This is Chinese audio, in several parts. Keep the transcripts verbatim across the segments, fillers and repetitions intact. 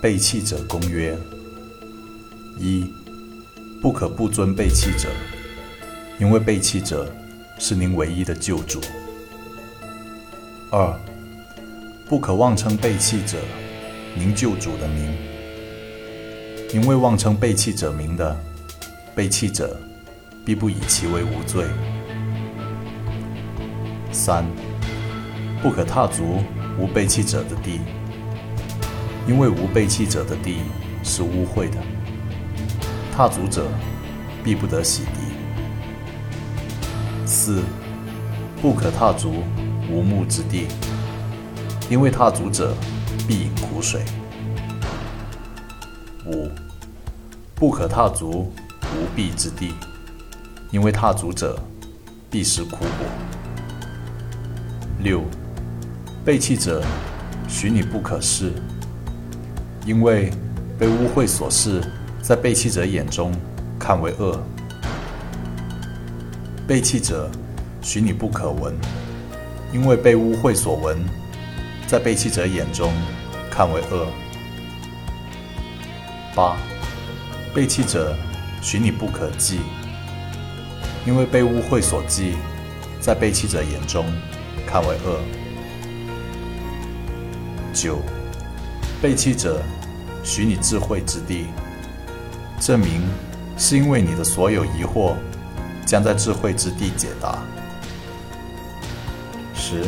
背弃者公约：一、不可不尊背弃者，因为背弃者是您唯一的救主。二、不可妄称背弃者您救主的名，因为妄称背弃者名的，背弃者必不以其为无罪。三、不可踏足无背弃者的地，因为无背弃者的地是污秽的，踏足者必不得洗涤。四、不可踏足无牧之地，因为踏足者必饮苦水。五、不可踏足无稗之地，因为踏足者必食苦果。六、背弃者许你不可视，因为被污秽所视，在背弃者眼中看为恶。背弃者许你不可闻，因为被污秽所闻，在背弃者眼中看为恶。八、背弃者许你不可祭，因为被污秽所祭，在背弃者眼中看为恶。九、背弃者许你智慧之地，证明是因为你的所有疑惑将在智慧之地解答。十、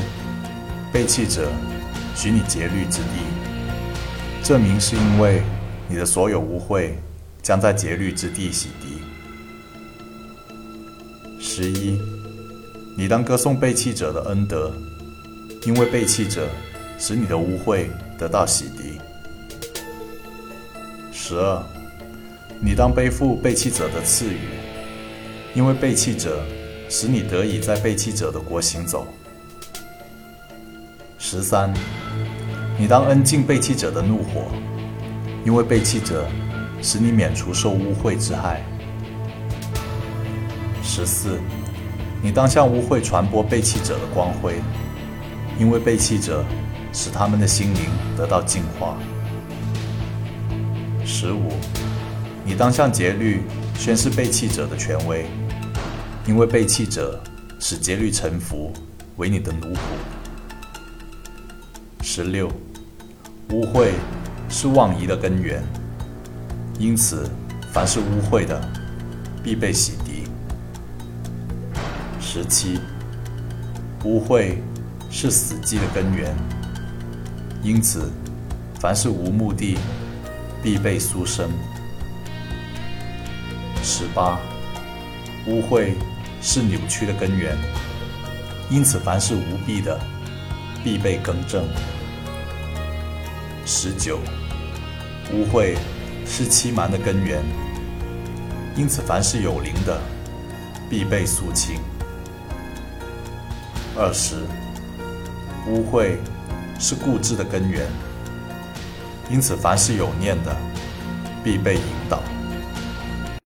背弃者许你节律之地，证明是因为你的所有污秽将在节律之地洗涤。十一、你当歌颂背弃者的恩德，因为背弃者使你的污秽得到洗涤。十二、你当背负背弃者的赐予，因为背弃者使你得以在背弃者的国行走。十三、你当恩敬背弃者的怒火，因为背弃者使你免除受污秽之害。十四、你当向污秽传播背弃者的光辉，因为背弃者使他们的心灵得到净化。十五、你当向节律宣示背弃者的权威，因为背弃者使节律臣服为你的奴仆。十六、污秽是妄疑的根源，因此凡是污秽的必被洗涤。十七、污秽是死寂的根源，因此凡是无目的必被苏生。十八、污秽是扭曲的根源，因此凡是无弊的必被更正。十九、污秽是欺瞒的根源，因此凡是有灵的必被肃清。二十、污秽是固执的根源，因此凡是有念的必被引导。